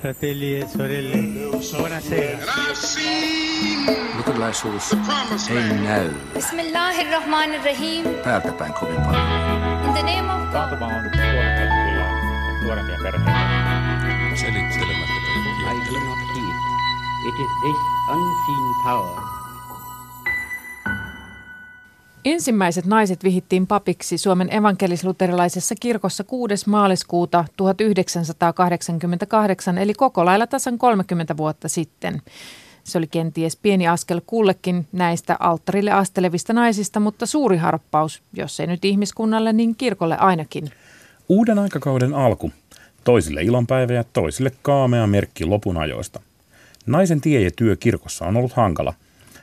Fratelli e sorelle, buonasera. Luterilaisuus ei näy. Bismillahirrahmanirrahim. Päältäpäin kovin paljon. In the name of God. Taantuma on nuorempia perheitä. Selittelemättä. I do not give. It is this unseen power. Ensimmäiset naiset vihittiin papiksi Suomen evankelis-luterilaisessa kirkossa 6. maaliskuuta 1988, eli koko lailla tasan 30 vuotta sitten. Se oli kenties pieni askel kullekin näistä alttarille astelevista naisista, mutta suuri harppaus, jos ei nyt ihmiskunnalle, niin kirkolle ainakin. Uuden aikakauden alku. Toisille ilonpäivä ja toisille kaamea merkki lopun ajoista. Naisen tie ja työ kirkossa on ollut hankala.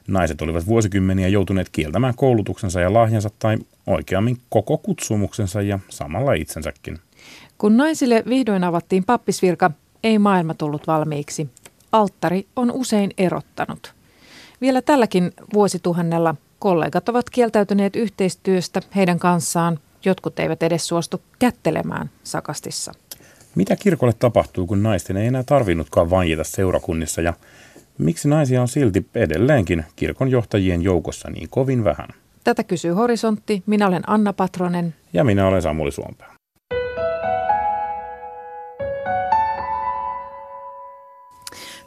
Naiset olivat vuosikymmeniä joutuneet kieltämään koulutuksensa ja lahjansa tai oikeammin koko kutsumuksensa ja samalla itsensäkin. Kun naisille vihdoin avattiin pappisvirka, ei maailma tullut valmiiksi. Alttari on usein erottanut. Vielä tälläkin vuosituhannella kollegat ovat kieltäytyneet yhteistyöstä heidän kanssaan. Jotkut eivät edes suostu kättelemään sakastissa. Mitä kirkolle tapahtuu, kun naisten ei enää tarvinnutkaan vaieta seurakunnissa ja miksi naisia on silti edelleenkin kirkon johtajien joukossa niin kovin vähän? Tätä kysyy Horisontti. Minä olen Anna Patronen. Ja minä olen Samuli Suonpää.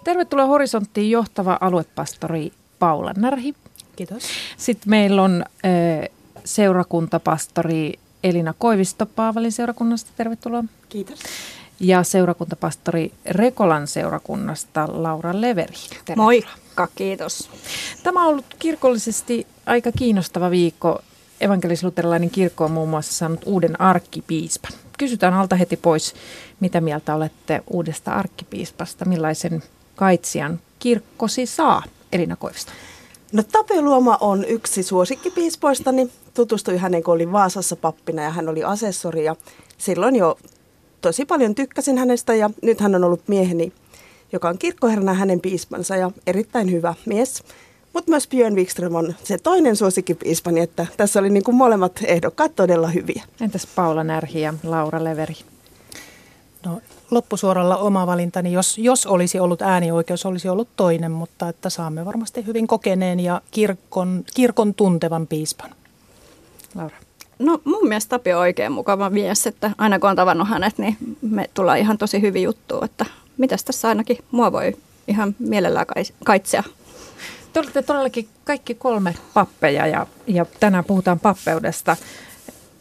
Tervetuloa Horisonttiin johtava aluepastori Paula Närhi. Kiitos. Sitten meillä on seurakuntapastori Elina Koivisto Paavalin seurakunnasta. Tervetuloa. Kiitos. Ja seurakuntapastori Rekolan seurakunnasta Laura Leveri. Tervetuloa. Moikka, kiitos. Tämä on ollut kirkollisesti aika kiinnostava viikko. Evankelis-luterilainen kirkko on muun muassa saanut uuden arkkipiispan. Kysytään alta heti pois, mitä mieltä olette uudesta arkkipiispasta, millaisen kaitsijan kirkkosi saa, Elina Koivisto? No, Tapio Luoma on yksi suosikkipiispoistani. Tutustuin hänen, kun olin Vaasassa pappina ja hän oli asessori ja silloin jo tosi paljon tykkäsin hänestä ja nyt hän on ollut mieheni, joka on kirkkoherrana hänen piispansa ja erittäin hyvä mies. Mutta myös Björn Wikström on se toinen suosikkipiispani, että tässä oli niin kuin molemmat ehdokkaat todella hyviä. Entäs Paula Närhi ja Laura Leveri? No, loppusuoralla oma valintani, jos olisi ollut äänioikeus, olisi ollut toinen, mutta että saamme varmasti hyvin kokeneen ja kirkon tuntevan piispan. Laura. No, mun mielestä Tapio on oikein mukava mies, että aina kun on tavannut hänet, niin me tullaan ihan tosi hyvin juttuun, että mitäs tässä ainakin mua voi ihan mielellään kaitsea. Te olette todellakin kaikki kolme pappeja ja tänään puhutaan pappeudesta.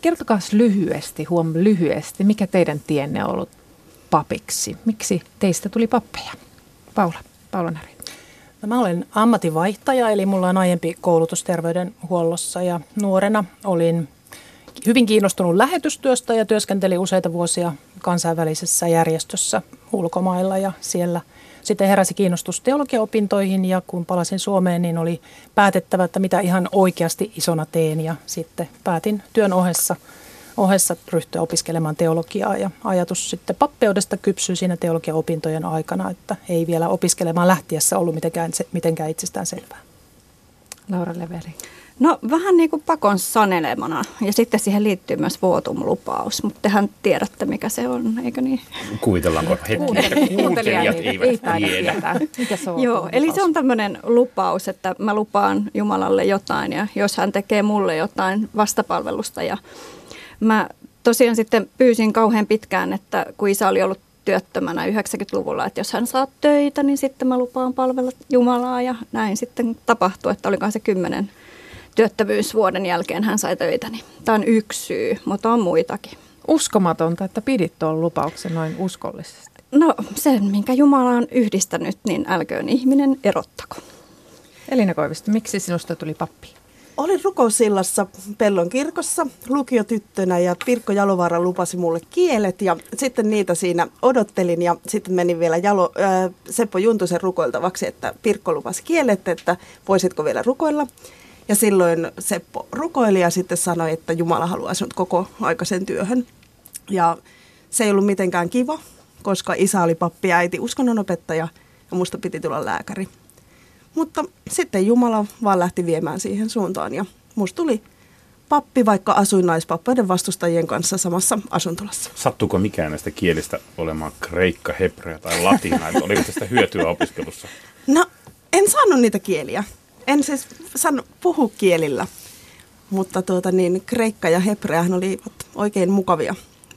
Kertokaa lyhyesti, lyhyesti, mikä teidän tienne on ollut papiksi? Miksi teistä tuli pappeja? Paula Närhi. No, mä olen ammatinvaihtaja, eli mulla on aiempi koulutus terveydenhuollossa ja nuorena olin hyvin kiinnostunut lähetystyöstä ja työskentelin useita vuosia kansainvälisessä järjestössä ulkomailla ja siellä sitten heräsi kiinnostus teologiaopintoihin ja kun palasin Suomeen, niin oli päätettävä, että mitä ihan oikeasti isona teen ja sitten päätin työn ohessa ryhtyä opiskelemaan teologiaa ja ajatus sitten pappeudesta kypsyi siinä teologiaopintojen aikana, että ei vielä opiskelemaan lähtiessä ollut mitenkään itsestään selvää. Laura Leveri. No, vähän niin kuin pakon sanelemana ja sitten siihen liittyy myös votumlupaus, mutta tehän tiedätte mikä se on, eikö niin? Kuvitellaanko hetki, kuuntelijat eivät tiedä. Mikä se on? Joo, eli se on tämmöinen lupaus, että mä lupaan Jumalalle jotain ja jos hän tekee mulle jotain vastapalvelusta ja mä tosiaan sitten pyysin kauhean pitkään, että kun isä oli ollut työttömänä 90-luvulla, että jos hän saa töitä, niin sitten mä lupaan palvella Jumalaa ja näin sitten tapahtui, että olikohan se 10 työttömyysvuoden jälkeen hän sai töitä, niin tämä on yksi syy, mutta on muitakin. Uskomatonta, että pidit tuon lupauksen noin uskollisesti. No, sen, minkä Jumala on yhdistänyt, niin älköön ihminen erottako. Elina Koivisto, miksi sinusta tuli pappi? Olin rukousillassa Pellon kirkossa lukiotyttönä ja Pirkko Jalovaara lupasi mulle kielet ja sitten niitä siinä odottelin ja sitten menin vielä Seppo Juntusen rukoiltavaksi, että Pirkko lupasi kielet, että voisitko vielä rukoilla. Ja silloin Seppo rukoili ja sitten sanoi, että Jumala haluaa sinut koko aikaisen työhön. Ja se ei ollut mitenkään kiva, koska isä oli pappi ja äiti uskonnonopettaja ja musta piti tulla lääkäri. Mutta sitten Jumala vaan lähti viemään siihen suuntaan ja musta tuli pappi, vaikka asui naispappeiden vastustajien kanssa samassa asuntolassa. Sattuuko mikään näistä kielistä olemaan kreikka, hebrea tai latina? Oliko tästä hyötyä opiskelussa? No, en saanut niitä kieliä. En siis saanut puhu kielillä. Mutta kreikka ja hebreahan olivat oikein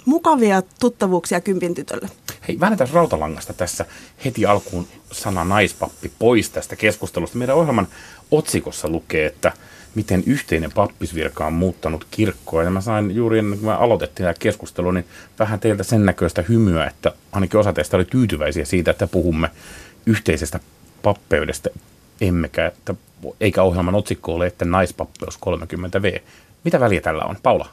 mukavia tuttavuuksia kympin tytölle. Hei, väännetään rautalangasta tässä heti alkuun sana naispappi pois tästä keskustelusta. Meidän ohjelman otsikossa lukee, että miten yhteinen pappisvirka on muuttanut kirkkoa. Ja mä sain juuri ennen kuin aloitettiin tämä keskustelu, niin vähän teiltä sen näköistä hymyä, että ainakin osa teistä oli tyytyväisiä siitä, että puhumme yhteisestä pappeudesta, eikä ohjelman otsikko ole, että naispappeus 30V. Mitä väliä tällä on? Paula?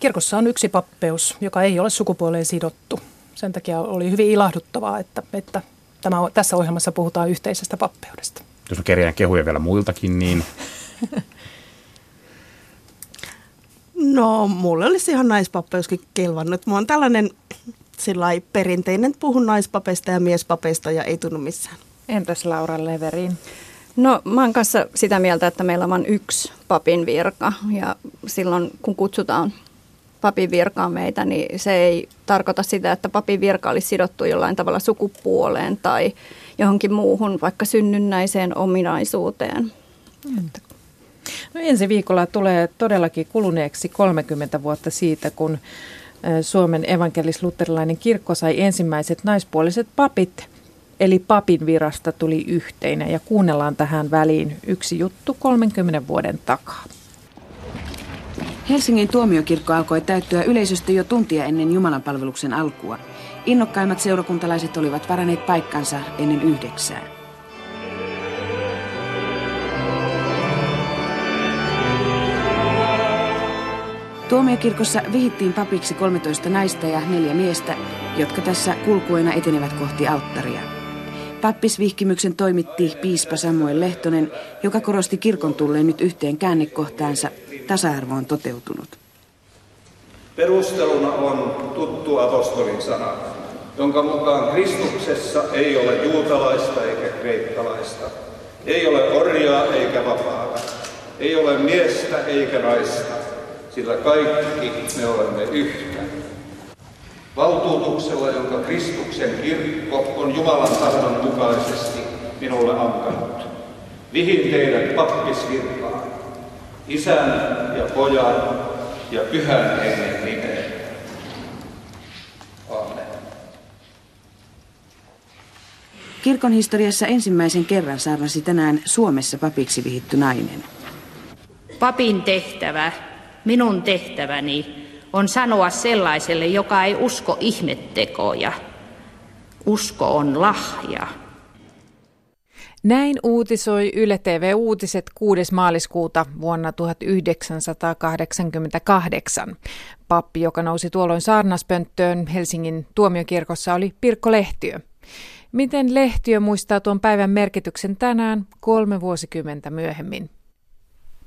Kirkossa on yksi pappeus, joka ei ole sukupuoleen sidottu. Sen takia oli hyvin ilahduttavaa, että tässä ohjelmassa puhutaan yhteisestä pappeudesta. Jos mä kerjään kehuja vielä muiltakin, niin... No, mulle olisi ihan naispappeuskin kelvannut. Mä oon tällainen perinteinen, että puhun naispapeista ja miespapeista ja ei tunnu missään. Entäs Laura Leveri? No, mä oon kanssa sitä mieltä, että meillä on vain yksi papin virka ja silloin kun kutsutaan papin virkaan meitä, niin se ei tarkoita sitä, että papin virka olisi sidottu jollain tavalla sukupuoleen tai johonkin muuhun, vaikka synnynnäiseen ominaisuuteen. No, ensi viikolla tulee todellakin kuluneeksi 30 vuotta siitä, kun Suomen evankelis-luterilainen kirkko sai ensimmäiset naispuoliset papit. Eli papin virasta tuli yhteinen ja kuunnellaan tähän väliin yksi juttu 30 vuoden takaa. Helsingin tuomiokirkko alkoi täyttyä yleisöstä jo tuntia ennen jumalanpalveluksen alkua. Innokkaimmat seurakuntalaiset olivat varanneet paikkansa ennen 9. Tuomiokirkossa vihittiin papiksi 13 naista ja 4 miestä, jotka tässä kulkueena etenevät kohti alttaria. Pappisvihkimyksen toimitti piispa Samuel Lehtonen, joka korosti kirkon tulleen nyt yhteen käännekohtaansa, tasa-arvo on toteutunut. Perusteluna on tuttu apostolin sana, jonka mukaan Kristuksessa ei ole juutalaista eikä kreikkalaista, ei ole orjaa eikä vapaata, ei ole miestä eikä naista, sillä kaikki me olemme yhtä. Valtuutuksella, jonka Kristuksen kirkko on Jumalan tahdon mukaisesti minulle antanut, vihin teidät pappisvirkaan, Isän ja Pojan ja Pyhän Hengen nimeen. Aamen. Kirkon historiassa ensimmäisen kerran saarnasi tänään Suomessa papiksi vihitty nainen. Papin tehtävä, minun tehtäväni, on sanoa sellaiselle, joka ei usko ihmettekoja. Usko on lahja. Näin uutisoi Yle TV-uutiset 6. maaliskuuta vuonna 1988. Pappi, joka nousi tuolloin saarnaspönttöön Helsingin tuomiokirkossa, oli Pirkko Lehtiö. Miten Lehtiö muistaa tuon päivän merkityksen tänään 3 vuosikymmentä myöhemmin?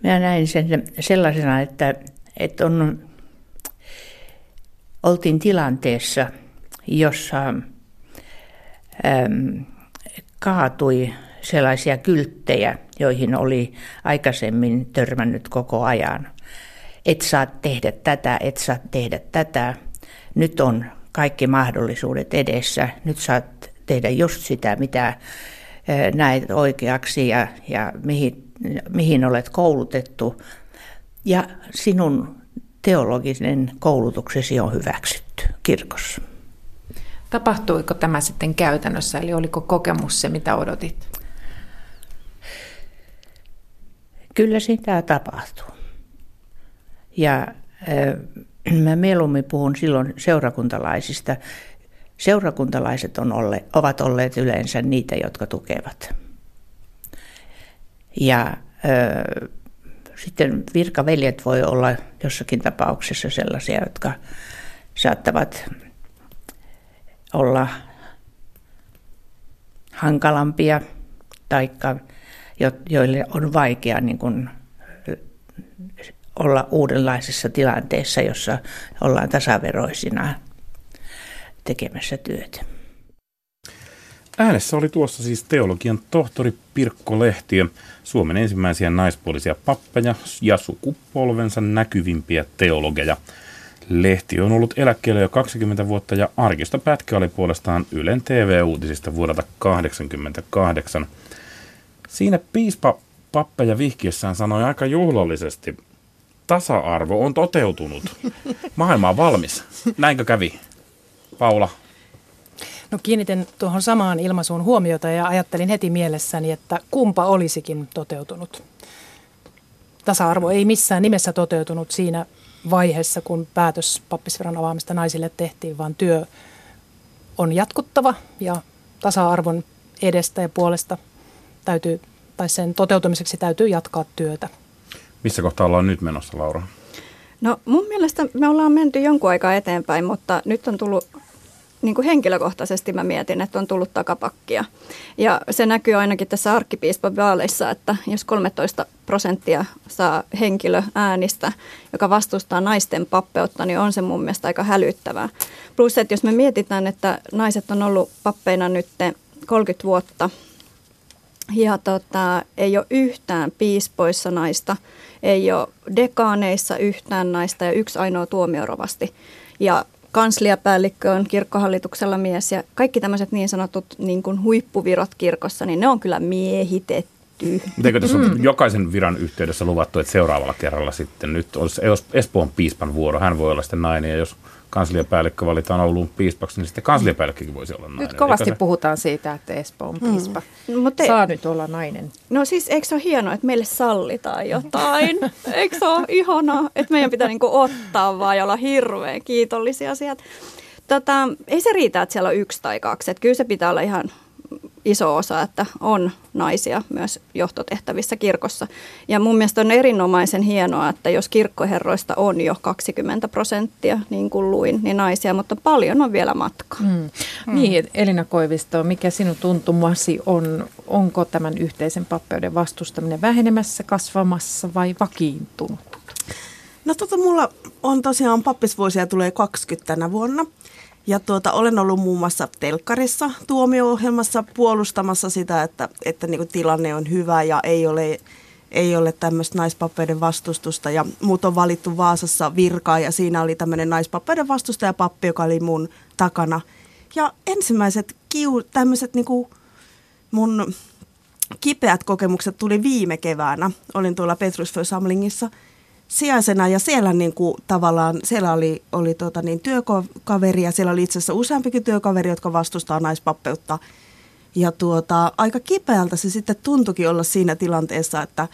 Minä näin sen sellaisena, että oltiin tilanteessa, jossa kaatui sellaisia kylttejä, joihin oli aikaisemmin törmännyt koko ajan. Et saa tehdä tätä, et saa tehdä tätä. Nyt on kaikki mahdollisuudet edessä. Nyt saat tehdä just sitä, mitä näet oikeaksi ja mihin olet koulutettu. Ja sinun teologinen koulutuksesi on hyväksytty kirkossa. Tapahtuiko tämä sitten käytännössä, eli oliko kokemus se, mitä odotit? Kyllä sitä tapahtuu. Ja mä mieluummin puhun silloin seurakuntalaisista. Seurakuntalaiset ovat olleet yleensä niitä, jotka tukevat. Ja sitten virkaveljet voi olla jossakin tapauksessa sellaisia, jotka saattavat olla hankalampia tai joille on vaikea niin kuin olla uudenlaisessa tilanteessa, jossa ollaan tasaveroisina tekemässä työtä. Äänessä oli tuossa siis teologian tohtori Pirkko Lehtiö, Suomen ensimmäisiä naispuolisia pappeja ja sukupolvensa näkyvimpiä teologeja. Lehtiö on ollut eläkkeellä jo 20 vuotta ja arkista pätkä oli puolestaan Ylen TV-uutisista vuodelta 1988. Siinä piispa pappeja vihkiessään sanoi aika juhlallisesti, tasa-arvo on toteutunut, maailma on valmis. Näinkö kävi, Paula? No kiinnitin tuohon samaan ilmaisuun huomiota ja ajattelin heti mielessäni, että kumpa olisikin toteutunut. Tasa-arvo ei missään nimessä toteutunut siinä vaiheessa, kun päätös pappisviran avaamista naisille tehtiin, vaan työ on jatkuttava ja tasa-arvon edestä ja puolesta sen toteutumiseksi täytyy jatkaa työtä. Missä kohtaa ollaan nyt menossa, Laura? No mun mielestä me ollaan menty jonkun aikaa eteenpäin, mutta nyt on tullut, niin kuin henkilökohtaisesti mä mietin, että on tullut takapakkia. Ja se näkyy ainakin tässä arkkipiispan vaaleissa, että jos 13% saa henkilö äänistä, joka vastustaa naisten pappeutta, niin on se mun mielestä aika hälyttävää. Plus, että jos me mietitään, että naiset on ollut pappeina nyt 30 vuotta, ja ei ole yhtään piispoissa naista, ei ole dekaaneissa yhtään naista ja yksi ainoa tuomiorovasti. Ja kansliapäällikkö on kirkkohallituksella mies ja kaikki tämmöiset niin sanotut niin kuin huippuvirot kirkossa, niin ne on kyllä miehitetty. Eikö tässä on jokaisen viran yhteydessä luvattu, että seuraavalla kerralla sitten nyt olisi Espoon piispan vuoro, hän voi olla sitten nainen ja jos kansliapäällikkö valitaan Oulun piispaksi, niin sitten kansliapäällikkökin voisi olla nainen. Nyt kovasti puhutaan siitä, että Espoon piispa saa nyt olla nainen. No siis eikö se ole hienoa, että meille sallitaan jotain? Eikö se ole ihanaa, että meidän pitää niinku ottaa vaan ja olla hirveän kiitollisia sieltä? Ei se riitä, että siellä on 1 tai 2. Että kyllä se pitää olla ihan iso osa, että on naisia myös johtotehtävissä kirkossa. Ja mun mielestä on erinomaisen hienoa, että jos kirkkoherroista on jo 20%, niin kuin luin, niin naisia, mutta paljon on vielä matkaa. Niin, Elina Koivisto, mikä sinun tuntumasi on? Onko tämän yhteisen pappeuden vastustaminen vähenemässä, kasvamassa vai vakiintunut? No mulla on tosiaan pappisvuosia tulee 20 tänä vuonna. Ja olen ollut muun muassa telkkarissa tuomio-ohjelmassa puolustamassa sitä, että niin kuin tilanne on hyvä ja ei ole tämmöistä naispappeiden vastustusta. Ja mut on valittu Vaasassa virkaa ja siinä oli tämmöinen naispappeiden vastustajapappi, joka oli mun takana. Ja ensimmäiset tämmöiset niin kuin mun kipeät kokemukset tuli viime keväänä. Olin tuolla Petrus församlingissa sijaisena ja siellä niin kuin tavallaan siellä oli työkaveri ja siellä oli itse asiassa useampikin työkaveri, jotka vastustaa naispappeutta. Ja aika kipeältä se sitten tuntuikin olla siinä tilanteessa, että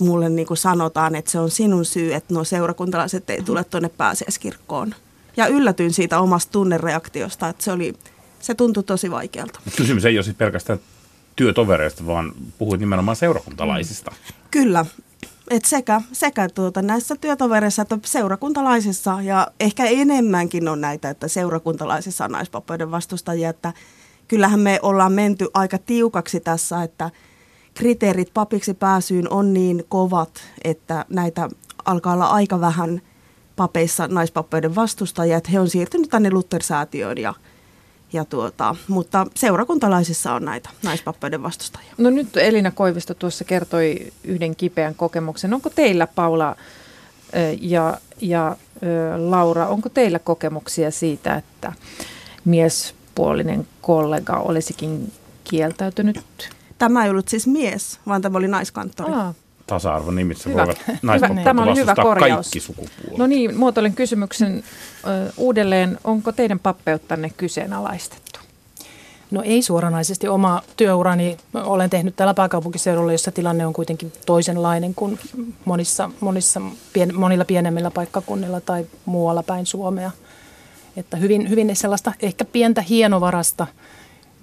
mulle niin kuin sanotaan, että se on sinun syy, että nuo seurakuntalaiset ei tule tuonne pääsiäiskirkkoon. Ja yllätyin siitä omasta tunnereaktiosta, että se tuntui tosi vaikealta. Kysymys ei ole siis pelkästään työtovereista, vaan puhuit nimenomaan seurakuntalaisista. Kyllä. Että sekä näissä työtovereissa että seurakuntalaisissa ja ehkä enemmänkin on näitä, että seurakuntalaisissa on naispappeuden vastustajia, että kyllähän me ollaan menty aika tiukaksi tässä, että kriteerit papiksi pääsyyn on niin kovat, että näitä alkaa olla aika vähän papeissa naispappeuden vastustajia, että he on siirtynyt tänne Luther-säätiöön mutta seurakuntalaisissa on näitä naispappeuden vastustajia. No nyt Elina Koivisto tuossa kertoi yhden kipeän kokemuksen. Onko teillä, Paula ja Laura, onko teillä kokemuksia siitä, että miespuolinen kollega olisikin kieltäytynyt? Tämä ei ollut siis mies, vaan tämä oli naiskanttori. Tasa-arvon nimissä voivat naispappeutta vastustaa kaikki sukupuolet. No niin, muotoilen kysymyksen uudelleen. Onko teidän pappeuttanne kyseenalaistettu? No ei suoranaisesti. Oma työurani olen tehnyt täällä pääkaupunkiseudulla, jossa tilanne on kuitenkin toisenlainen kuin monilla pienemmillä paikkakunnilla tai muualla päin Suomea. Että hyvin sellaista ehkä pientä hienovarasta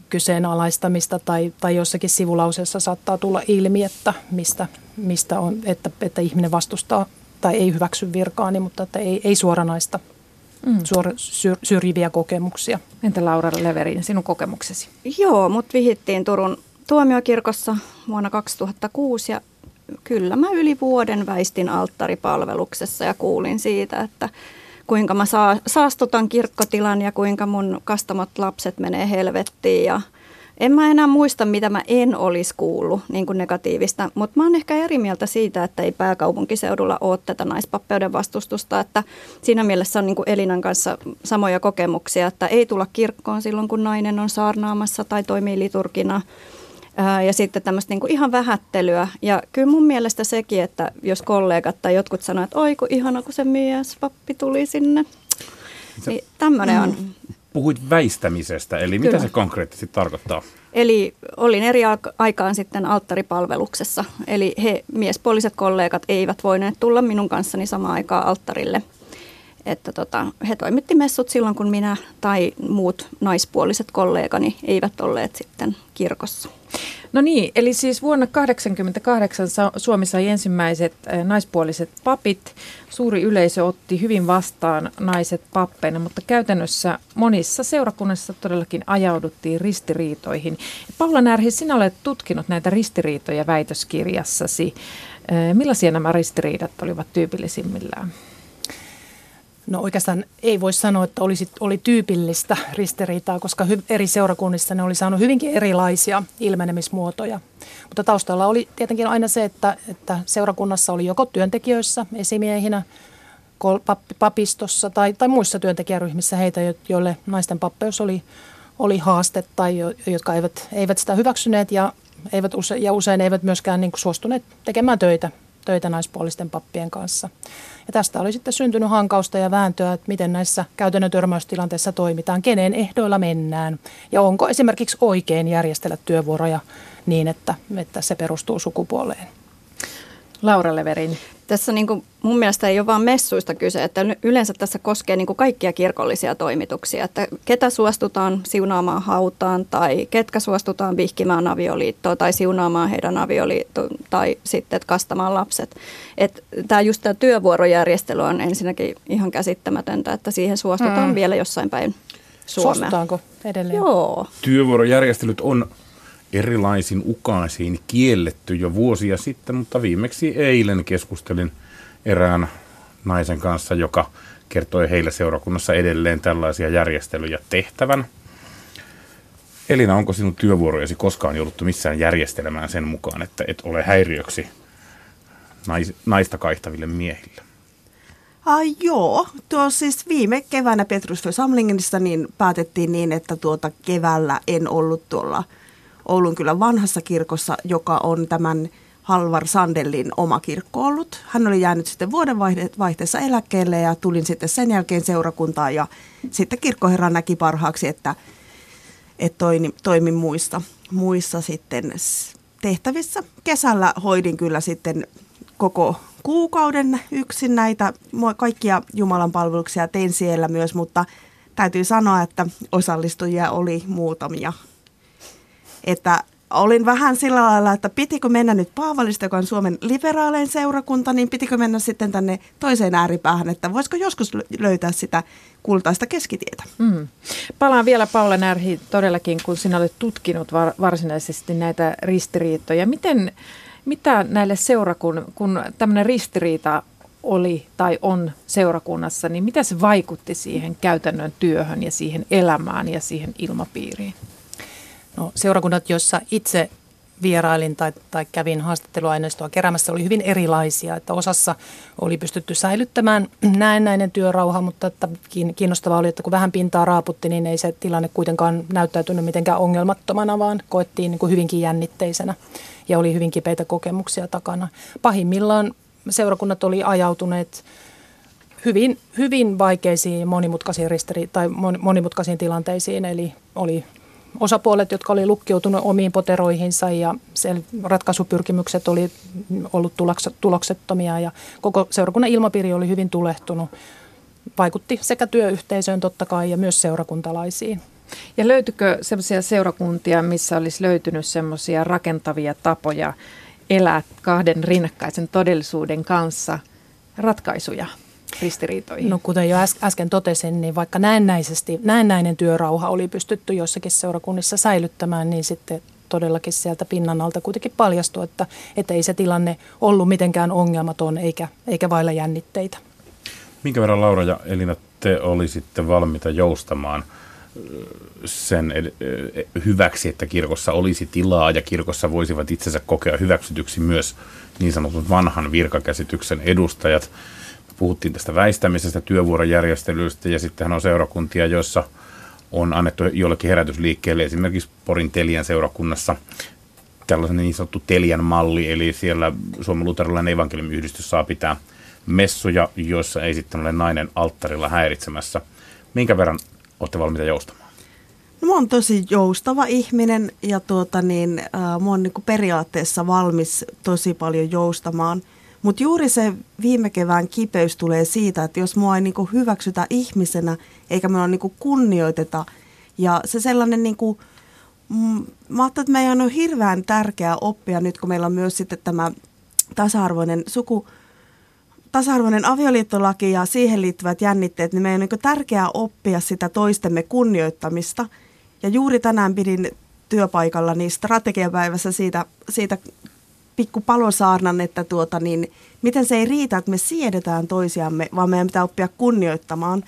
kyseenalaistamista tai jossakin sivulauseessa saattaa tulla ilmi, että mistä on, että ihminen vastustaa tai ei hyväksy virkaani, mutta että ei suoranaista syrjiviä kokemuksia. Entä Laura Leveri, sinun kokemuksesi? Joo, mut vihittiin Turun tuomiokirkossa vuonna 2006 ja kyllä mä yli vuoden väistin alttaripalveluksessa ja kuulin siitä, että kuinka mä saastutan kirkkotilan ja kuinka mun kastamot lapset menee helvettiin ja En mä enää muista, mitä mä en olisi kuullut niin kuin negatiivista, mutta mä oon ehkä eri mieltä siitä, että ei pääkaupunkiseudulla ole tätä naispappeuden vastustusta. Että siinä mielessä on niin kuin Elinan kanssa samoja kokemuksia, että ei tulla kirkkoon silloin, kun nainen on saarnaamassa tai toimii liturgina. Ja sitten tämmöistä niin kuin ihan vähättelyä. Ja kyllä mun mielestä sekin, että jos kollegat tai jotkut sanoo, että oi kun ihana, kun se mies pappi tuli sinne, niin tämmöinen on. Puhuit väistämisestä, eli mitä se konkreettisesti tarkoittaa? Eli olin eri aikaan sitten alttaripalveluksessa, eli he miespuoliset kollegat eivät voineet tulla minun kanssani samaan aikaan alttarille. Että he toimitti messut silloin, kun minä tai muut naispuoliset kollegani eivät olleet sitten kirkossa. No niin, eli siis vuonna 1988 Suomi sai ensimmäiset naispuoliset papit. Suuri yleisö otti hyvin vastaan naiset pappeina, mutta käytännössä monissa seurakunnissa todellakin ajauduttiin ristiriitoihin. Paula Närhi, sinä olet tutkinut näitä ristiriitoja väitöskirjassasi. Millaisia nämä ristiriidat olivat tyypillisimmillään? No oikeastaan ei voi sanoa, että oli tyypillistä ristiriitaa, koska eri seurakunnissa ne oli saanut hyvinkin erilaisia ilmenemismuotoja. Mutta taustalla oli tietenkin aina se, että seurakunnassa oli joko työntekijöissä, esimiehinä, papistossa tai muissa työntekijäryhmissä heitä, joille naisten pappeus oli haaste tai jotka eivät sitä hyväksyneet ja usein eivät myöskään niin kuin suostuneet tekemään töitä naispuolisten pappien kanssa. Ja tästä oli sitten syntynyt hankausta ja vääntöä, että miten näissä käytännön törmäystilanteissa toimitaan, kenen ehdoilla mennään ja onko esimerkiksi oikein järjestellä työvuoroja niin, että se perustuu sukupuoleen. Laura Leverin. Tässä niin kuin mun mielestä ei ole vain messuista kyse, että yleensä tässä koskee niin kuin kaikkia kirkollisia toimituksia, että ketä suostutaan siunaamaan hautaan tai ketkä suostutaan vihkimään avioliittoa tai siunaamaan heidän avioliittoa tai sitten kastamaan lapset. Tämä työvuorojärjestely on ensinnäkin ihan käsittämätöntä, että siihen suostutaan vielä jossain päin Suomea. Suostutaanko edelleen? Joo. Työvuorojärjestelyt on erilaisin ukaisiin kielletty jo vuosia sitten, mutta viimeksi eilen keskustelin erään naisen kanssa, joka kertoi heillä seurakunnassa edelleen tällaisia järjestelyjä tehtävän. Elina, onko sinun työvuorojasi koskaan jouduttu missään järjestelemään sen mukaan, että et ole häiriöksi naista kaihtaville miehille? Joo, tuo siis viime keväänä Petrus församlingenissa niin päätettiin niin, että keväällä en ollut tuolla Oulunkylän vanhassa kirkossa, joka on tämän Halvar Sandelin oma kirkko ollut. Hän oli jäänyt sitten vuodenvaihteessa eläkkeelle ja tulin sitten sen jälkeen seurakuntaan ja sitten kirkkoherra näki parhaaksi, että toimin muissa sitten tehtävissä. Kesällä hoidin kyllä sitten koko kuukauden yksin näitä kaikkia Jumalan palveluksia tein siellä myös, mutta täytyy sanoa, että osallistujia oli muutamia. Että olin vähän sillä lailla, että pitikö mennä nyt Paavalista, joka on Suomen liberaalein seurakunta, niin pitikö mennä sitten tänne toiseen ääripäähän, että voisiko joskus löytää sitä kultaista keskitietä. Palaan vielä Paula Närhi todellakin, kun sinä olet tutkinut varsinaisesti näitä ristiriitoja. Mitä näille kun tämmöinen ristiriita oli tai on seurakunnassa, niin mitä se vaikutti siihen käytännön työhön ja siihen elämään ja siihen ilmapiiriin? No, seurakunnat, joissa itse vierailin tai kävin haastatteluaineistoa keräämässä, oli hyvin erilaisia. Että osassa oli pystytty säilyttämään näennäinen työrauha, mutta että kiinnostavaa oli, että kun vähän pintaa raaputti, niin ei se tilanne kuitenkaan näyttäytynyt mitenkään ongelmattomana, vaan koettiin niin kuin hyvinkin jännitteisenä ja oli hyvin kipeitä kokemuksia takana. Pahimmillaan seurakunnat oli ajautuneet hyvin vaikeisiin monimutkaisiin tilanteisiin, eli oli osapuolet, jotka oli lukkiutunut omiin poteroihinsa ja ratkaisupyrkimykset oli ollut tuloksettomia ja koko seurakunnan ilmapiiri oli hyvin tulehtunut. Vaikutti sekä työyhteisöön totta kai ja myös seurakuntalaisiin. Ja löytyykö sellaisia seurakuntia, missä olisi löytynyt sellaisia rakentavia tapoja elää kahden rinnakkaisen todellisuuden kanssa ratkaisuja? No kuten jo äsken totesin, niin vaikka näennäinen työrauha oli pystytty jossakin seurakunnissa säilyttämään, niin sitten todellakin sieltä pinnan alta kuitenkin paljastui, että ei se tilanne ollut mitenkään ongelmaton eikä vailla jännitteitä. Minkä verran Laura ja Elina te olisitte valmiita joustamaan sen hyväksi, että kirkossa olisi tilaa ja kirkossa voisivat itsensä kokea hyväksytyksi myös niin sanotun vanhan virkakäsityksen edustajat. Puhuttiin tästä väistämisestä, työvuorojärjestelyistä ja sittenhän on seurakuntia, joissa on annettu jollekin herätysliikkeelle, esimerkiksi Porin telian seurakunnassa tällaisen niin sanottu telian malli, eli siellä Suomen luterilainen evankeliumi yhdistys saa pitää messuja, joissa ei sitten ole nainen alttarilla häiritsemässä. Minkä verran olette valmiita joustamaan? No, mä oon tosi joustava ihminen ja mä oon niin kuin periaatteessa valmis tosi paljon joustamaan. Mutta juuri se viime kevään kipeys tulee siitä, että jos mua ei niinku hyväksytä ihmisenä, eikä minua niinku kunnioiteta. Ja se sellainen, niinku, mä ajattelin, että meidän on hirveän tärkeää oppia nyt, kun meillä on myös sitten tämä tasa-arvoinen avioliittolaki ja siihen liittyvät jännitteet, niin meidän on niinku tärkeää oppia sitä toistemme kunnioittamista. Ja juuri tänään pidin työpaikallani strategiapäivässä siitä pikku palosaarnan, että miten se ei riitä, että me siedetään toisiamme, vaan meidän pitää oppia kunnioittamaan.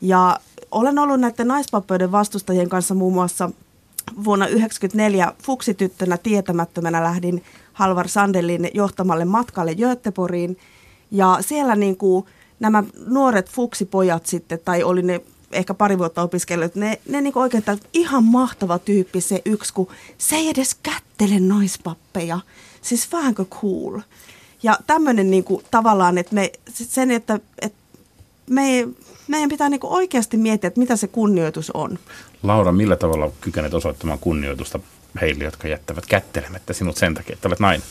Ja olen ollut näiden naispappeuden vastustajien kanssa muun muassa vuonna 1994 fuksityttönä tietämättömänä lähdin Halvar Sandelin johtamalle matkalle Göteborgiin. Ja siellä niin kuin nämä nuoret fuksipojat sitten, tai oli ne ehkä pari vuotta opiskellut, ne niin kuin oikein ihan mahtava tyyppi se yksi, kun se ei edes kättele naispappeja. Siis vähänkö cool. Ja tämmöinen niinku tavallaan, että meidän pitää niinku oikeasti miettiä, että mitä se kunnioitus on. Laura, millä tavalla kykenet osoittamaan kunnioitusta heille, jotka jättävät kättelemättä sinut sen takia, että olet nainen?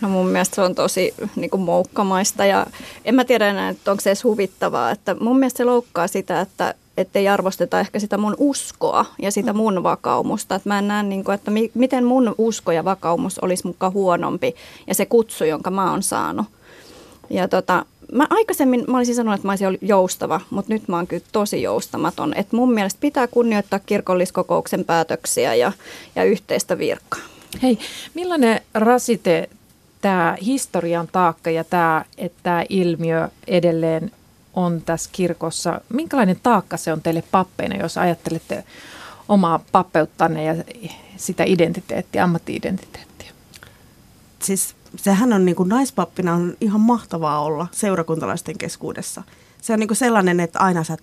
No mun mielestä se on tosi niinku moukkamaista ja en mä tiedä enää, että onko se edes huvittavaa. Että mun mielestä se loukkaa sitä, että ei arvosteta ehkä sitä mun uskoa ja sitä mun vakaumusta. Että mä en näe, niin kuin, että miten mun usko ja vakaumus olisi mukaan huonompi ja se kutsu, jonka mä oon saanut. Ja mä aikaisemmin mä olisin sanonut, että mä olisin joustava, mutta nyt mä oon kyllä tosi joustamaton. Että mun mielestä pitää kunnioittaa kirkolliskokouksen päätöksiä ja yhteistä virkaa. Hei, millainen rasite tämä historian taakka ja tämä, että tämä ilmiö edelleen on tässä kirkossa. Minkälainen taakka se on teille pappeina, jos ajattelette omaa pappeuttanne ja sitä identiteettiä, ammatti-identiteettiä? Siis sehän on niin kuin naispappina on ihan mahtavaa olla seurakuntalaisten keskuudessa. Se on niin kuin sellainen, että aina sä,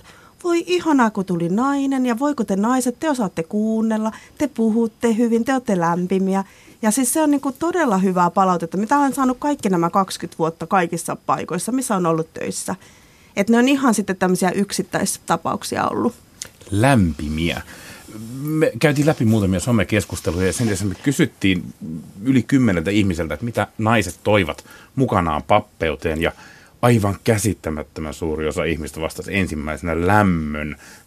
voi ihanaa, kun tuli nainen ja voiko te naiset, te osaatte kuunnella, te puhutte hyvin, te olette lämpimiä. Ja siis se on niin kuin todella hyvää palautetta, mitä olen saanut kaikki nämä 20 vuotta kaikissa paikoissa, missä on ollut töissä. Että ne on ihan sitten tämmöisiä yksittäistapauksia ollut. Lämpimiä. Me käytiin läpi muutamia somekeskusteluja ja sen jälkeen me kysyttiin yli 10 ihmiseltä, että mitä naiset toivat mukanaan pappeuteen. Ja aivan käsittämättömän suuri osa ihmistä vastasi ensimmäisenä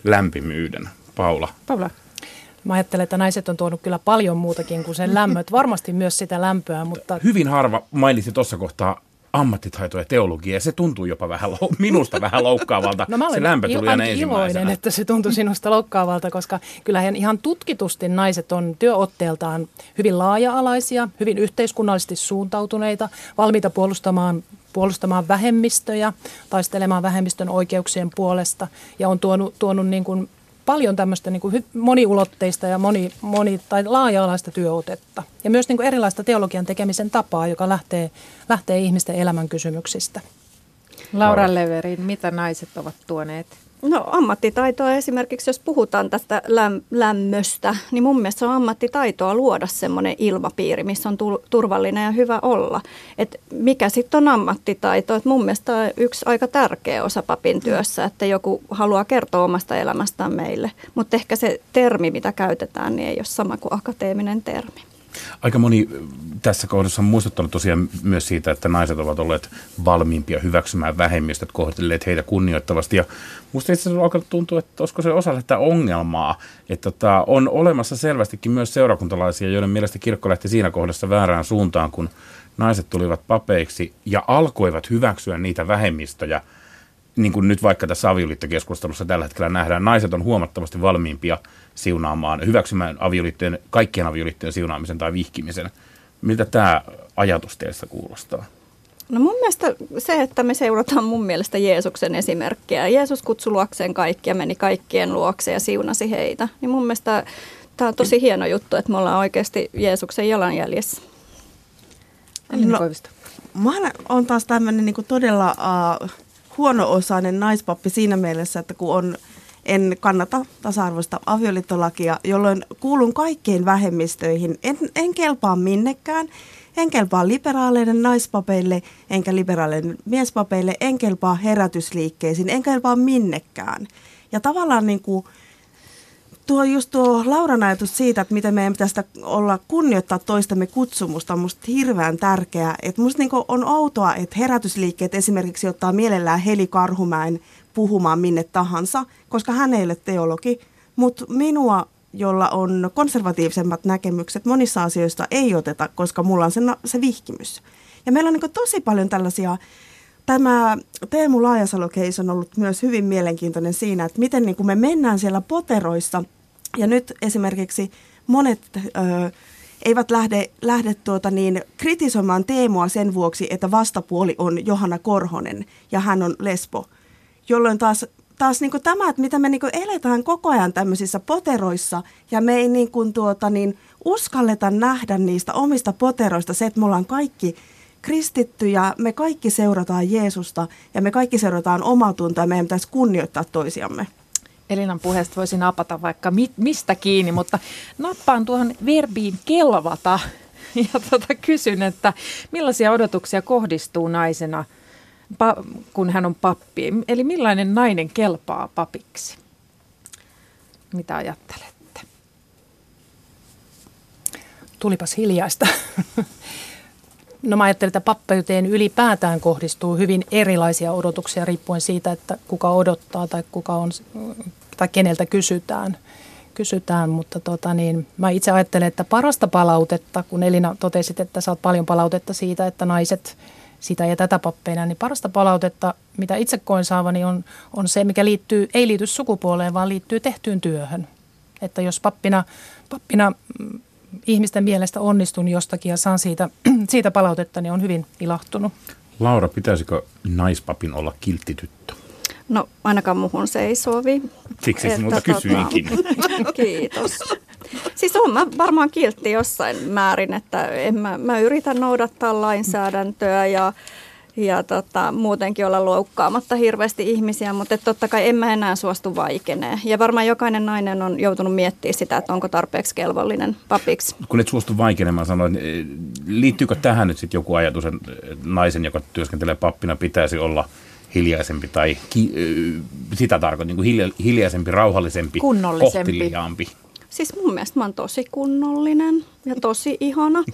lämpimyyden. Paula. Mä ajattelen, että naiset on tuonut kyllä paljon muutakin kuin sen lämmöt. Varmasti myös sitä lämpöä, mutta... Hyvin harva mainitsi tuossa kohtaa ammattitaito ja teologia, ja se tuntuu jopa minusta vähän loukkaavalta. No mä olen iloinen, että se tuntui sinusta loukkaavalta, koska kyllähän ihan tutkitusti naiset on työotteeltaan hyvin laaja-alaisia, hyvin yhteiskunnallisesti suuntautuneita, valmiita puolustamaan vähemmistöjä, taistelemaan vähemmistön oikeuksien puolesta, ja on tuonut niin kuin paljon tämmöistä niin kuin moniulotteista ja tai laaja-alaista työotetta. Ja myös niin kuin erilaista teologian tekemisen tapaa, joka lähtee ihmisten elämän kysymyksistä. Laura Leveri, mitä naiset ovat tuoneet? No ammattitaitoa esimerkiksi, jos puhutaan tästä lämmöstä, niin mun mielestä on ammattitaitoa luoda semmoinen ilmapiiri, missä on turvallinen ja hyvä olla. Et mikä sitten on ammattitaito? Et mun mielestä on yksi aika tärkeä osa papin työssä, että joku haluaa kertoa omasta elämästään meille. Mutta ehkä se termi, mitä käytetään, niin ei ole sama kuin akateeminen termi. Aika moni tässä kohdassa on muistuttanut tosiaan myös siitä, että naiset ovat olleet valmiimpia hyväksymään vähemmistöt, kohdelleet heitä kunnioittavasti. Ja musta itse asiassa alkaa tuntua, että olisiko se osa tätä ongelmaa, että on olemassa selvästikin myös seurakuntalaisia, joiden mielestä kirkko lähti siinä kohdassa väärään suuntaan, kun naiset tulivat papeiksi ja alkoivat hyväksyä niitä vähemmistöjä. Niin kuin nyt vaikka tässä avioliittokeskustelussa tällä hetkellä nähdään, naiset on huomattavasti valmiimpia siunaamaan, hyväksymään avioliittojen, kaikkien avioliittojen siunaamisen tai vihkimisen. Miltä tämä ajatus teistä kuulostaa? No mun mielestä se, että me seurataan mun mielestä Jeesuksen esimerkkiä. Jeesus kutsui luokseen kaikkia, meni kaikkien luokse ja siunasi heitä. Niin mun mielestä tämä on tosi hieno juttu, että me ollaan oikeasti Jeesuksen jalanjäljessä. Elina Koivisto. Mä oon taas tämmöinen niin todella huono-osainen naispappi siinä mielessä, että kun en kannata tasa-arvoista avioliittolakia, jolloin kuulun kaikkiin vähemmistöihin. En kelpaa minnekään. En kelpaa liberaaleiden naispapeille, enkä liberaaleiden miespapeille, en kelpaa herätysliikkeisiin, en kelpaa minnekään. Ja tavallaan niin kuin tuo Lauran ajatus siitä, että miten meidän pitäisi olla kunnioittaa toistamme kutsumusta, on musta hirveän tärkeää. Että musta niin kuin on outoa, että herätysliikkeet esimerkiksi ottaa mielellään Heli Karhumäen puhumaan minne tahansa, koska hän ei ole teologi, mutta minua, jolla on konservatiivisemmat näkemykset, monissa asioista ei oteta, koska mulla on se vihkimys. Ja meillä on niin tosi paljon tällaisia, tämä Teemu Laajasalo-keis on ollut myös hyvin mielenkiintoinen siinä, että miten niin me mennään siellä poteroissa, ja nyt esimerkiksi monet eivät lähde kritisoimaan Teemua sen vuoksi, että vastapuoli on Johanna Korhonen, ja hän on lesbo, jolloin taas niin kuin tämä, että mitä me niin kuin eletään koko ajan tämmöisissä poteroissa ja me ei niin kuin uskalleta nähdä niistä omista poteroista se, että me ollaan kaikki kristittyjä, me kaikki seurataan Jeesusta ja me kaikki seurataan omatuntoa ja meidän pitäisi kunnioittaa toisiamme. Elinan puheesta voisi napata vaikka mistä kiinni, mutta nappaan tuohon verbiin kelvata ja kysyn, että millaisia odotuksia kohdistuu naisena, kun hän on pappi. Eli millainen nainen kelpaa papiksi? Mitä ajattelette? Tulipas hiljaista. No mä ajattelen, että pappeuteen ylipäätään kohdistuu hyvin erilaisia odotuksia riippuen siitä, että kuka odottaa tai kuka on tai keneltä kysytään, mutta mä itse ajattelen, että parasta palautetta, kun Elina totesit, että saat paljon palautetta siitä, että naiset sitä ja tätä pappeina, niin parasta palautetta, mitä itse koen saavani, on se, mikä ei liity sukupuoleen, vaan liittyy tehtyyn työhön. Että jos pappina ihmisten mielestä onnistun jostakin ja saan siitä palautetta, niin on hyvin ilahtunut. Laura, pitäisikö naispapin olla kiltti tyttö? No ainakaan muhun se ei sovi. Siksi sinulta kysyinkin. Kiitos. Siis on mä varmaan kiltti jossain määrin, että mä yritän noudattaa lainsäädäntöä ja muutenkin olla loukkaamatta hirveästi ihmisiä, mutta totta kai en mä enää suostu vaikeneen. Ja varmaan jokainen nainen on joutunut miettimään sitä, että onko tarpeeksi kelvollinen papiksi. Kun et suostu vaikenemaan, sanoin, liittyykö tähän nyt sitten joku ajatus, että naisen, joka työskentelee pappina, pitäisi olla hiljaisempi tai sitä tarkoittaa, niin hiljaisempi, rauhallisempi, kohteliaampi? Siis mun mielestä mä oon tosi kunnollinen ja tosi ihana.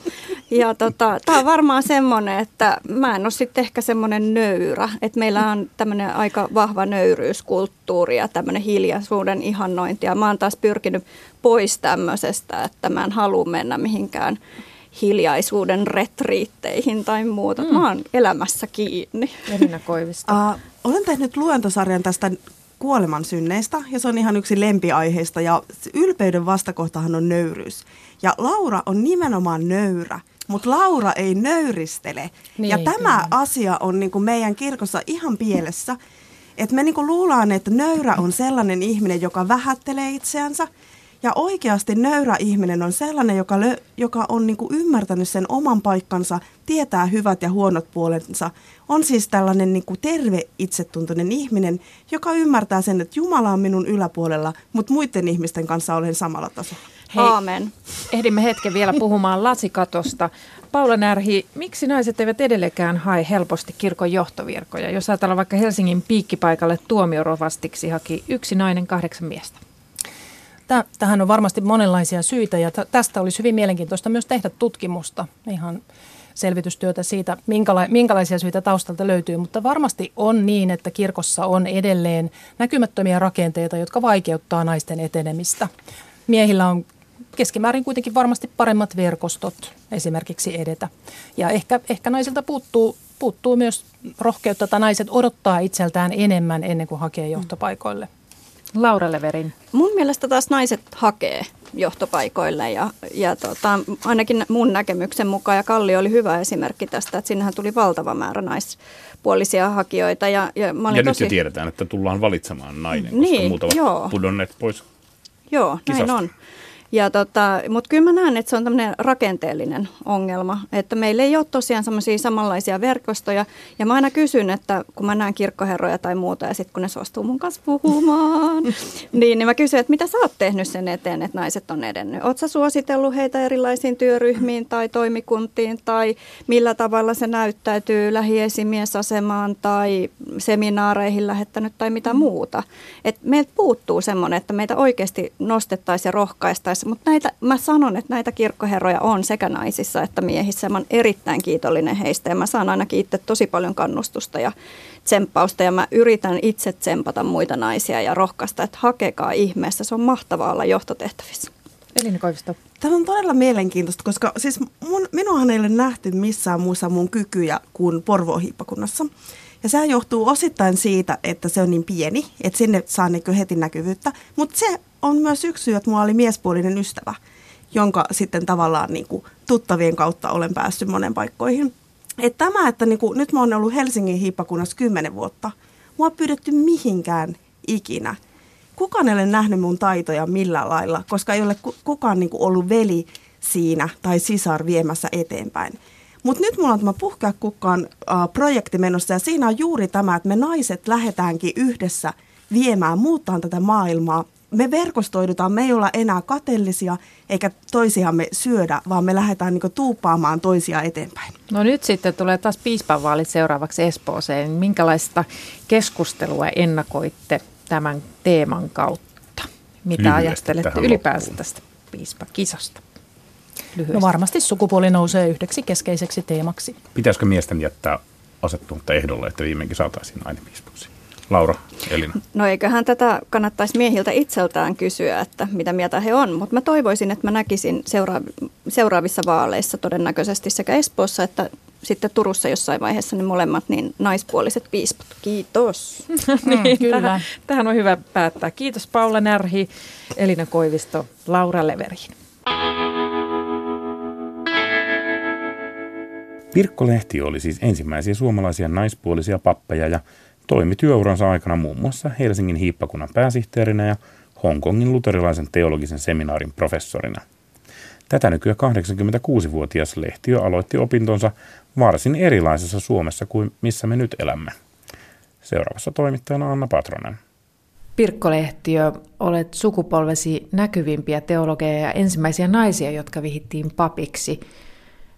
Ja tää on varmaan semmoinen, että mä en ole sitten ehkä semmoinen nöyrä. Että meillä on tämmöinen aika vahva nöyryyskulttuuri ja tämmöinen hiljaisuuden ihannointi. Ja mä oon taas pyrkinyt pois tämmöisestä, että mä en halua mennä mihinkään hiljaisuuden retriitteihin tai muuta. Mä oon elämässä kiinni. Elina Koivisto. Olen tehnyt luentosarjan tästä kuoleman synneistä, ja se on ihan yksi lempiaiheista, ja ylpeyden vastakohtahan on nöyryys. Ja Laura on nimenomaan nöyrä, mutta Laura ei nöyristele. Niin, ja tämä asia on niin kuin meidän kirkossa ihan pielessä, että me niin kuin luullaan, että nöyrä on sellainen ihminen, joka vähättelee itseänsä, ja oikeasti nöyrä ihminen on sellainen, joka on niin kuin ymmärtänyt sen oman paikkansa, tietää hyvät ja huonot puolensa. On siis tällainen niin kuin terve itsetuntoinen ihminen, joka ymmärtää sen, että Jumala on minun yläpuolella, mutta muiden ihmisten kanssa olen samalla tasolla. Hei, aamen. Ehdimme hetken vielä puhumaan lasikatosta. Paula Närhi, miksi naiset eivät edelleenkään hae helposti kirkon johtovirkoja? Jos ajatellaan vaikka Helsingin piikkipaikalle tuomiorovastiksi haki 1 nainen 8 miestä. Tähän on varmasti monenlaisia syitä ja tästä olisi hyvin mielenkiintoista myös tehdä tutkimusta, ihan selvitystyötä siitä, minkälaisia syitä taustalta löytyy. Mutta varmasti on niin, että kirkossa on edelleen näkymättömiä rakenteita, jotka vaikeuttaa naisten etenemistä. Miehillä on keskimäärin kuitenkin varmasti paremmat verkostot esimerkiksi edetä. Ja ehkä naisilta puuttuu myös rohkeutta, että naiset odottaa itseltään enemmän ennen kuin hakee johtopaikoille. Laura Leverin. Mun mielestä taas naiset hakee johtopaikoille ja ainakin mun näkemyksen mukaan, ja Kalli oli hyvä esimerkki tästä, että sinnehän tuli valtava määrä naispuolisia hakijoita. Ja nyt jo tiedetään, että tullaan valitsemaan nainen, koska niin, muut ovat pudonneet pois. Joo, kisasta. Näin on. Mutta kyllä mä näen, että se on tämmöinen rakenteellinen ongelma, että meillä ei ole tosiaan semmoisia samanlaisia verkostoja. Ja mä aina kysyn, että kun mä näen kirkkoherroja tai muuta ja sitten kun ne suostuu mun kanssa puhumaan, niin mä kysyn, että mitä sä oot tehnyt sen eteen, että naiset on edennyt? Oot sä suositellut heitä erilaisiin työryhmiin tai toimikuntiin tai millä tavalla se näyttäytyy lähiesimiesasemaan tai seminaareihin lähettänyt tai mitä muuta? Et meiltä puuttuu semmoinen, että meitä oikeasti nostettaisiin ja rohkaistaisiin. Mutta mä sanon, että näitä kirkkoherroja on sekä naisissa että miehissä. Mä oon erittäin kiitollinen heistä ja mä saan ainakin itse tosi paljon kannustusta ja tsemppausta. Ja mä yritän itse tsempata muita naisia ja rohkaista, että hakekaa ihmeessä. Se on mahtavaa olla johtotehtävissä. Elina Koivisto. Tämä on todella mielenkiintoista, koska siis minuahan ei ole nähty missään muussa mun kykyjä kuin Porvoon hiippakunnassa. Ja sehän johtuu osittain siitä, että se on niin pieni, että sinne saa heti näkyvyyttä. Mutta se on myös yksi syy, että mulla oli miespuolinen ystävä, jonka sitten tavallaan niin kuin tuttavien kautta olen päässyt monen paikkoihin. Et tämä, että niin kuin, nyt mä oon ollut Helsingin hiippakunnassa 10 vuotta. Mua on pyydetty mihinkään ikinä. Kukaan ei ole nähnyt mun taitoja millään lailla, koska ei ole kukaan niin kuin ollut veli siinä tai sisar viemässä eteenpäin. Mutta nyt mulla on tämä Puhkea kukkaan projekti menossa ja siinä on juuri tämä, että me naiset lähdetäänkin yhdessä viemään, muuttaa tätä maailmaa. Me verkostoidutaan, me ei olla enää kateellisia eikä toisiamme syödä, vaan me lähdetään niinku tuupaamaan toisia eteenpäin. No nyt sitten tulee taas piispanvaalit seuraavaksi Espooseen. Minkälaista keskustelua ennakoitte tämän teeman kautta? Mitä lyhyesti ajattelette ylipäänsä tästä piispakisasta? No varmasti sukupuoli nousee yhdeksi keskeiseksi teemaksi. Pitäisikö miesten jättää asettunutta ehdolle, että viimeinkin saataisiin ainepiispaksi? Laura, Elina. No eiköhän tätä kannattaisi miehiltä itseltään kysyä, että mitä mieltä he on, mutta mä toivoisin, että mä näkisin seuraavissa vaaleissa todennäköisesti sekä Espoossa että sitten Turussa jossain vaiheessa ne molemmat niin naispuoliset piispat. Kiitos. Niin, kyllä. Tähän on hyvä päättää. Kiitos Paula Närhi, Elina Koivisto, Laura Leveri. Pirkko Lehtiö oli siis ensimmäisiä suomalaisia naispuolisia pappeja ja toimi työuransa aikana muun muassa Helsingin hiippakunnan pääsihteerinä ja Hongkongin luterilaisen teologisen seminaarin professorina. Tätä nykyään 86-vuotias Lehtiö aloitti opintonsa varsin erilaisessa Suomessa kuin missä me nyt elämme. Seuraavassa toimittajana Anna Patronen. Pirkko Lehtiö, olet sukupolvesi näkyvimpiä teologeja ja ensimmäisiä naisia, jotka vihittiin papiksi.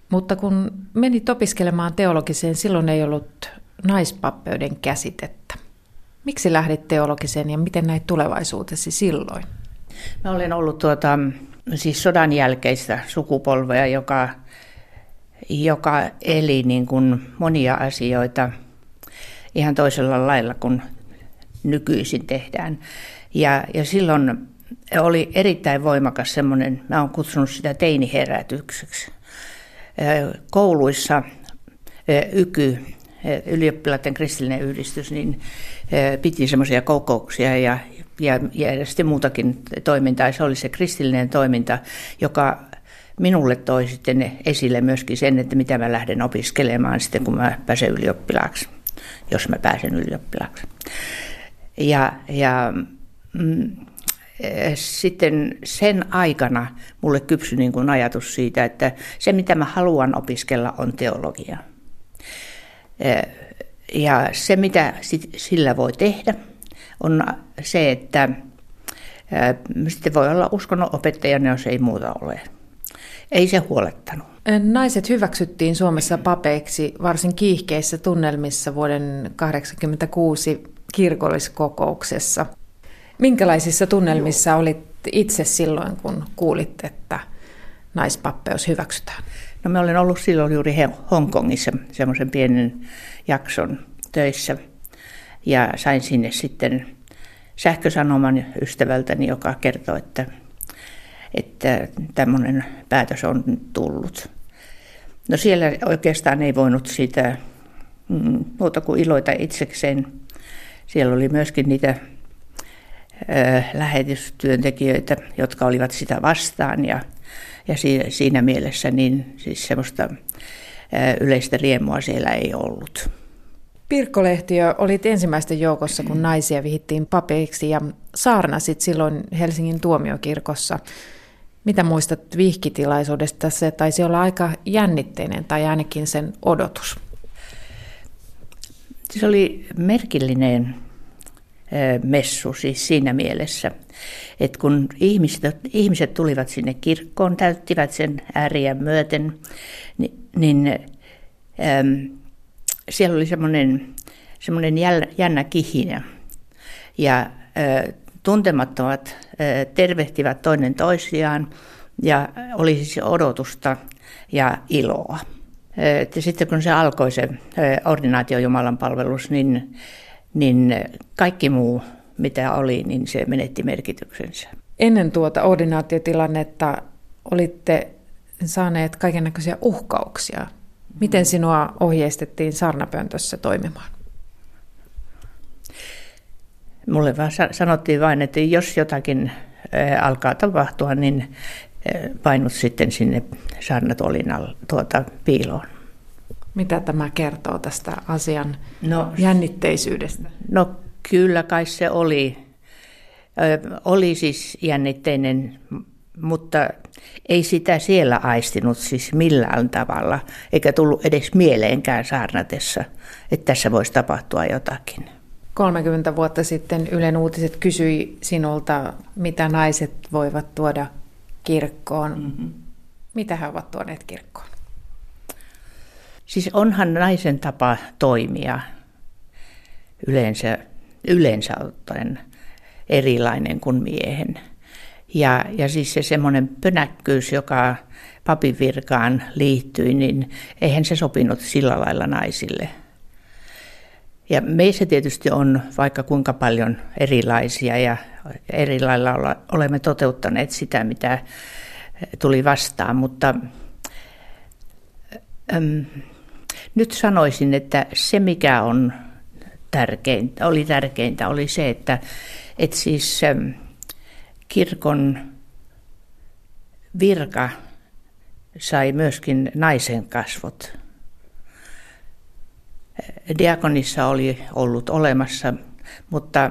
Mutta kun menit opiskelemaan teologiseen, silloin ei ollut naispappeuden käsitettä. Miksi lähdit teologiseen ja miten näit tulevaisuutesi silloin? Mä olen ollut siis sodan jälkeistä sukupolvea, joka eli niin kuin monia asioita ihan toisella lailla kuin nykyisin tehdään. Ja silloin oli erittäin voimakas semmoinen, mä oon kutsunut sitä teiniherätykseksi. Kouluissa YKY, ylioppilaiden kristillinen yhdistys, niin piti semmoisia kokouksia ja sitten muutakin toimintaa. Se oli se kristillinen toiminta, joka minulle toi sitten esille myöskin sen, että mitä mä lähden opiskelemaan sitten, kun mä pääsen ylioppilaaksi, jos mä pääsen ylioppilaaksi. Sitten sen aikana mulle kypsyi niin kuin ajatus siitä, että se mitä mä haluan opiskella on teologia. Ja se mitä sillä voi tehdä on se, että sitten voi olla uskonnonopettajana, jos ei muuta ole. Ei se huolettanut. Naiset hyväksyttiin Suomessa papeiksi varsin kiihkeissä tunnelmissa vuoden 1986 kirkolliskokouksessa. Minkälaisissa tunnelmissa olit itse silloin, kun kuulit, että naispappeus hyväksytään? No mä olen ollut silloin juuri Hongkongissa semmoisen pienen jakson töissä ja sain sinne sitten sähkösanoman ystävältäni, joka kertoi, että tämmöinen päätös on nyt tullut. No siellä oikeastaan ei voinut sitä muuta kuin iloita itsekseen. Siellä oli myöskin niitä lähetystyöntekijöitä, jotka olivat sitä vastaan, ja siinä mielessä niin siis semmoista yleistä riemua siellä ei ollut. Pirkko Lehtiö, olit ensimmäisten joukossa, kun naisia vihittiin papeiksi ja saarnasit silloin Helsingin tuomiokirkossa. Mitä muistat vihkitilaisuudesta? Se taisi olla aika jännitteinen tai ainakin sen odotus. Se oli merkillinen messu siis siinä mielessä, että kun ihmiset tulivat sinne kirkkoon, täyttivät sen ääriä myöten, siellä oli semmoinen jännä kihinä ja tuntemattomat tervehtivät toinen toisiaan ja oli siis odotusta ja iloa. Ja sitten kun se alkoi se ordinaatio Jumalan palvelus, niin kaikki muu mitä oli, niin se menetti merkityksensä. Ennen tuota ordinaatiotilannetta olitte saaneet kaikennäköisiä uhkauksia. Miten sinua ohjeistettiin saarnapöntössä toimimaan? Mulle vaan sanottiin vain, että jos jotakin alkaa tapahtua, niin painut sitten sinne saarnatuolin piiloon. Mitä tämä kertoo tästä asian jännitteisyydestä? No kyllä kai se oli siis jännitteinen, mutta ei sitä siellä aistinut siis millään tavalla, eikä tullut edes mieleenkään saarnatessa, että tässä voisi tapahtua jotakin. 30 vuotta sitten Ylen Uutiset kysyi sinulta, mitä naiset voivat tuoda kirkkoon. Mm-hmm. Mitä he ovat tuoneet kirkkoon? Siis onhan naisen tapa toimia yleensä ottaen erilainen kuin miehen. Ja siis se semmoinen pönäkkyys, joka papin virkaan liittyi, niin eihän se sopinut sillä lailla naisille. Ja meissä tietysti on vaikka kuinka paljon erilaisia ja eri lailla olemme toteuttaneet sitä, mitä tuli vastaan. Mutta nyt sanoisin, että se mikä on tärkeintä, oli se, että siis kirkon virka sai myöskin naisen kasvot. Diakonissa oli ollut olemassa, mutta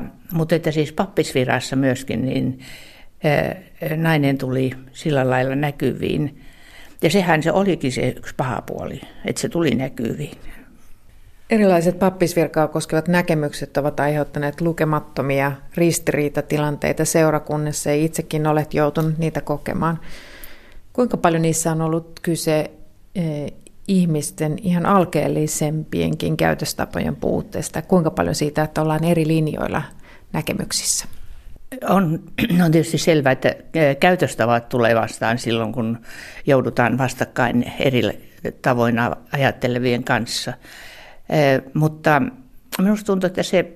että siis pappisvirassa myöskin niin nainen tuli sillä lailla näkyviin. Ja sehän se olikin se yksi paha puoli, että se tuli näkyviin. Erilaiset pappisvirkaa koskevat näkemykset ovat aiheuttaneet lukemattomia ristiriitatilanteita seurakunnassa ja itsekin olet joutunut niitä kokemaan. Kuinka paljon niissä on ollut kyse ihmisten ihan alkeellisempienkin käytöstapojen puutteesta? Kuinka paljon siitä, että ollaan eri linjoilla näkemyksissä? On tietysti selvää, että käytöstavat tulee vastaan silloin, kun joudutaan vastakkain eri tavoin ajattelevien kanssa. Mutta minusta tuntuu, että se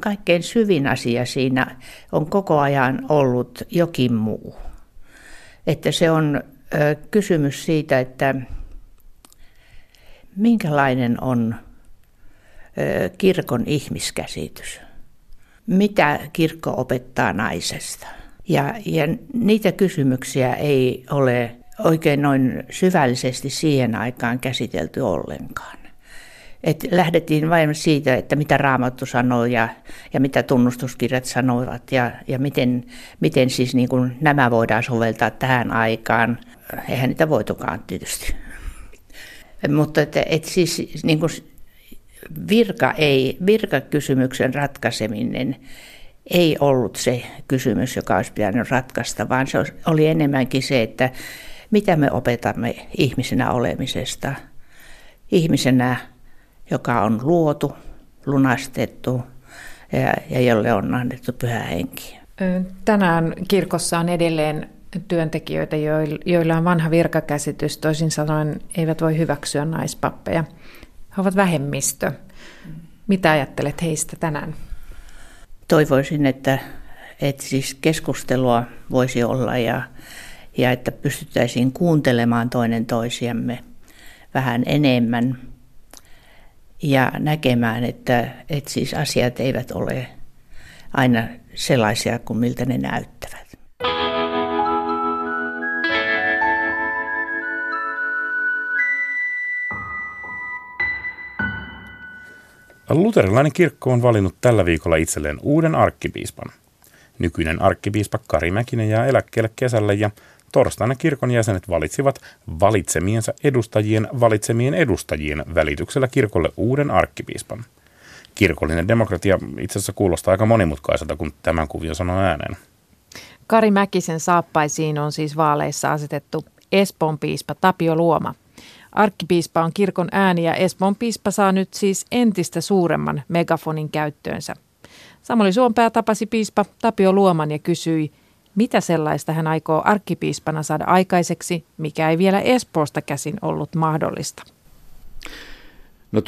kaikkein syvin asia siinä on koko ajan ollut jokin muu. Että se on kysymys siitä, että minkälainen on kirkon ihmiskäsitys. Mitä kirkko opettaa naisesta? Ja niitä kysymyksiä ei ole oikein noin syvällisesti siihen aikaan käsitelty ollenkaan. Et lähdettiin vain siitä, että mitä Raamattu sanoo ja mitä tunnustuskirjat sanoivat ja miten siis niin kuin nämä voidaan soveltaa tähän aikaan. Eihän niitä voitukaan tietysti. Mutta et siis niin kuin virkakysymyksen ratkaiseminen ei ollut se kysymys, joka olisi pitänyt ratkaista, vaan se oli enemmänkin se, että mitä me opetamme ihmisenä olemisesta. Ihmisenä, joka on luotu, lunastettu ja jolle on annettu pyhä henki. Tänään kirkossa on edelleen työntekijöitä, joilla on vanha virkakäsitys, toisin sanoen eivät voi hyväksyä naispappeja. He ovat vähemmistö. Mitä ajattelet heistä tänään? Toivoisin, että siis keskustelua voisi olla ja että pystyttäisiin kuuntelemaan toinen toisiamme vähän enemmän ja näkemään, että siis asiat eivät ole aina sellaisia kuin miltä ne näyttävät. Luterilainen kirkko on valinnut tällä viikolla itselleen uuden arkkipiispan. Nykyinen arkkipiispa Kari Mäkinen jää eläkkeelle kesällä ja torstaina kirkon jäsenet valitsivat valitsemiensa edustajien valitsemien edustajien välityksellä kirkolle uuden arkkipiispan. Kirkollinen demokratia itse asiassa kuulostaa aika monimutkaiselta, kun tämän kuvion sanoo ääneen. Kari Mäkisen saappaisiin on siis vaaleissa asetettu Espoon piispa Tapio Luoma. Arkkipiispa on kirkon ääni ja Espoon piispa saa nyt siis entistä suuremman megafonin käyttöönsä. Samuli Suonpää tapasi piispa Tapio Luoman ja kysyi, mitä sellaista hän aikoo arkkipiispana saada aikaiseksi, mikä ei vielä Espoosta käsin ollut mahdollista. No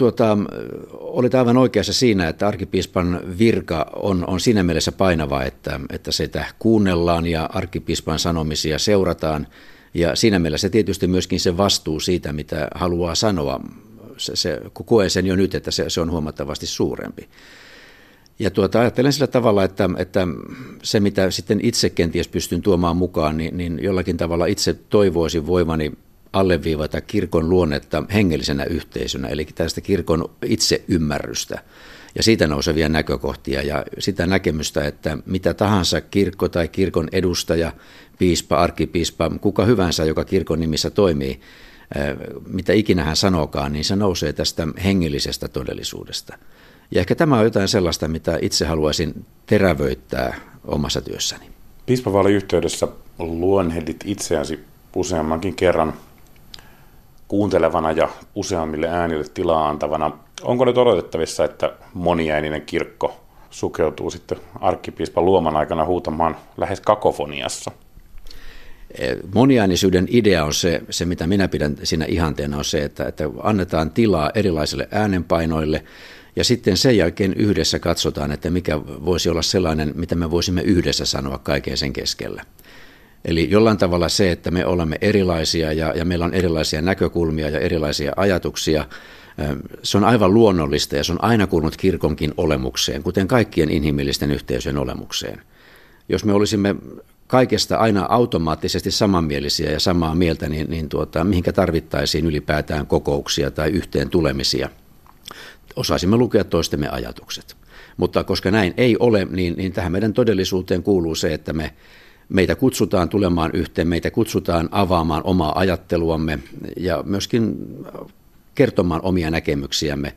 olit aivan oikeassa siinä, että arkkipiispan virka on siinä mielessä painava, että sitä kuunnellaan ja arkkipiispan sanomisia seurataan. Ja siinä mielessä tietysti myöskin se vastuu siitä, mitä haluaa sanoa, se koe sen jo nyt, että se on huomattavasti suurempi. Ja ajattelen sillä tavalla, että se mitä sitten itse kenties pystyn tuomaan mukaan, niin jollakin tavalla itse toivoisin voimani alleviivata kirkon luonnetta hengellisenä yhteisönä, eli tästä kirkon itseymmärrystä ja siitä nousevia näkökohtia ja sitä näkemystä, että mitä tahansa kirkko tai kirkon edustaja, piispa, arkkipiispa, kuka hyvänsä, joka kirkon nimissä toimii, mitä ikinä hän sanookaan, niin se nousee tästä hengellisestä todellisuudesta. Ja ehkä tämä on jotain sellaista, mitä itse haluaisin terävöittää omassa työssäni. Piispavaaliyhteydessä luonnehdit itseäsi useammankin kerran kuuntelevana ja useammille äänille tilaa antavana. Onko nyt odotettavissa, että moniääninen kirkko sukeutuu sitten arkkipiispan Luoman aikana huutamaan lähes kakofoniassa? Moniäänisyyden idea on se mitä minä pidän siinä ihanteena, on se, että annetaan tilaa erilaisille äänenpainoille. Ja sitten sen jälkeen yhdessä katsotaan, että mikä voisi olla sellainen, mitä me voisimme yhdessä sanoa kaiken sen keskellä. Eli jollain tavalla se, että me olemme erilaisia ja meillä on erilaisia näkökulmia ja erilaisia ajatuksia, se on aivan luonnollista ja se on aina kuulunut kirkonkin olemukseen, kuten kaikkien inhimillisten yhteisöjen olemukseen. Jos me olisimme kaikesta aina automaattisesti samanmielisiä ja samaa mieltä, niin mihinkä tarvittaisiin ylipäätään kokouksia tai yhteen tulemisia? Osaisimme lukea toistemme ajatukset. Mutta koska näin ei ole, niin tähän meidän todellisuuteen kuuluu se, että meitä kutsutaan tulemaan yhteen, meitä kutsutaan avaamaan omaa ajatteluamme ja myöskin kertomaan omia näkemyksiämme.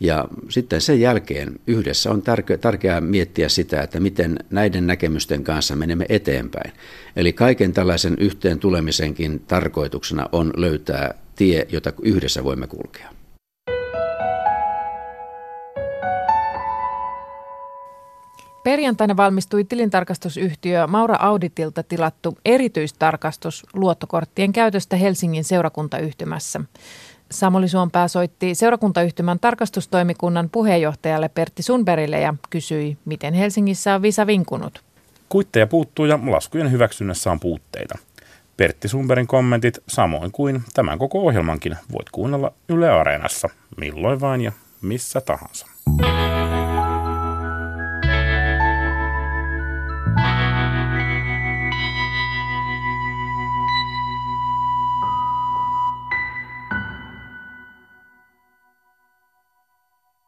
Ja sitten sen jälkeen yhdessä on tärkeää miettiä sitä, että miten näiden näkemysten kanssa menemme eteenpäin. Eli kaiken tällaisen yhteen tulemisenkin tarkoituksena on löytää tie, jota yhdessä voimme kulkea. Perjantaina valmistui tilintarkastusyhtiö Maura Auditilta tilattu erityistarkastus luottokorttien käytöstä Helsingin seurakuntayhtymässä. Samuli Suonpää soitti seurakuntayhtymän tarkastustoimikunnan puheenjohtajalle Pertti Sundbergille ja kysyi, miten Helsingissä on visa vinkunut. Kuitteja puuttuu ja laskujen hyväksynnässä on puutteita. Pertti Sundbergin kommentit samoin kuin tämän koko ohjelmankin voit kuunnella Yle Areenassa milloin vain ja missä tahansa.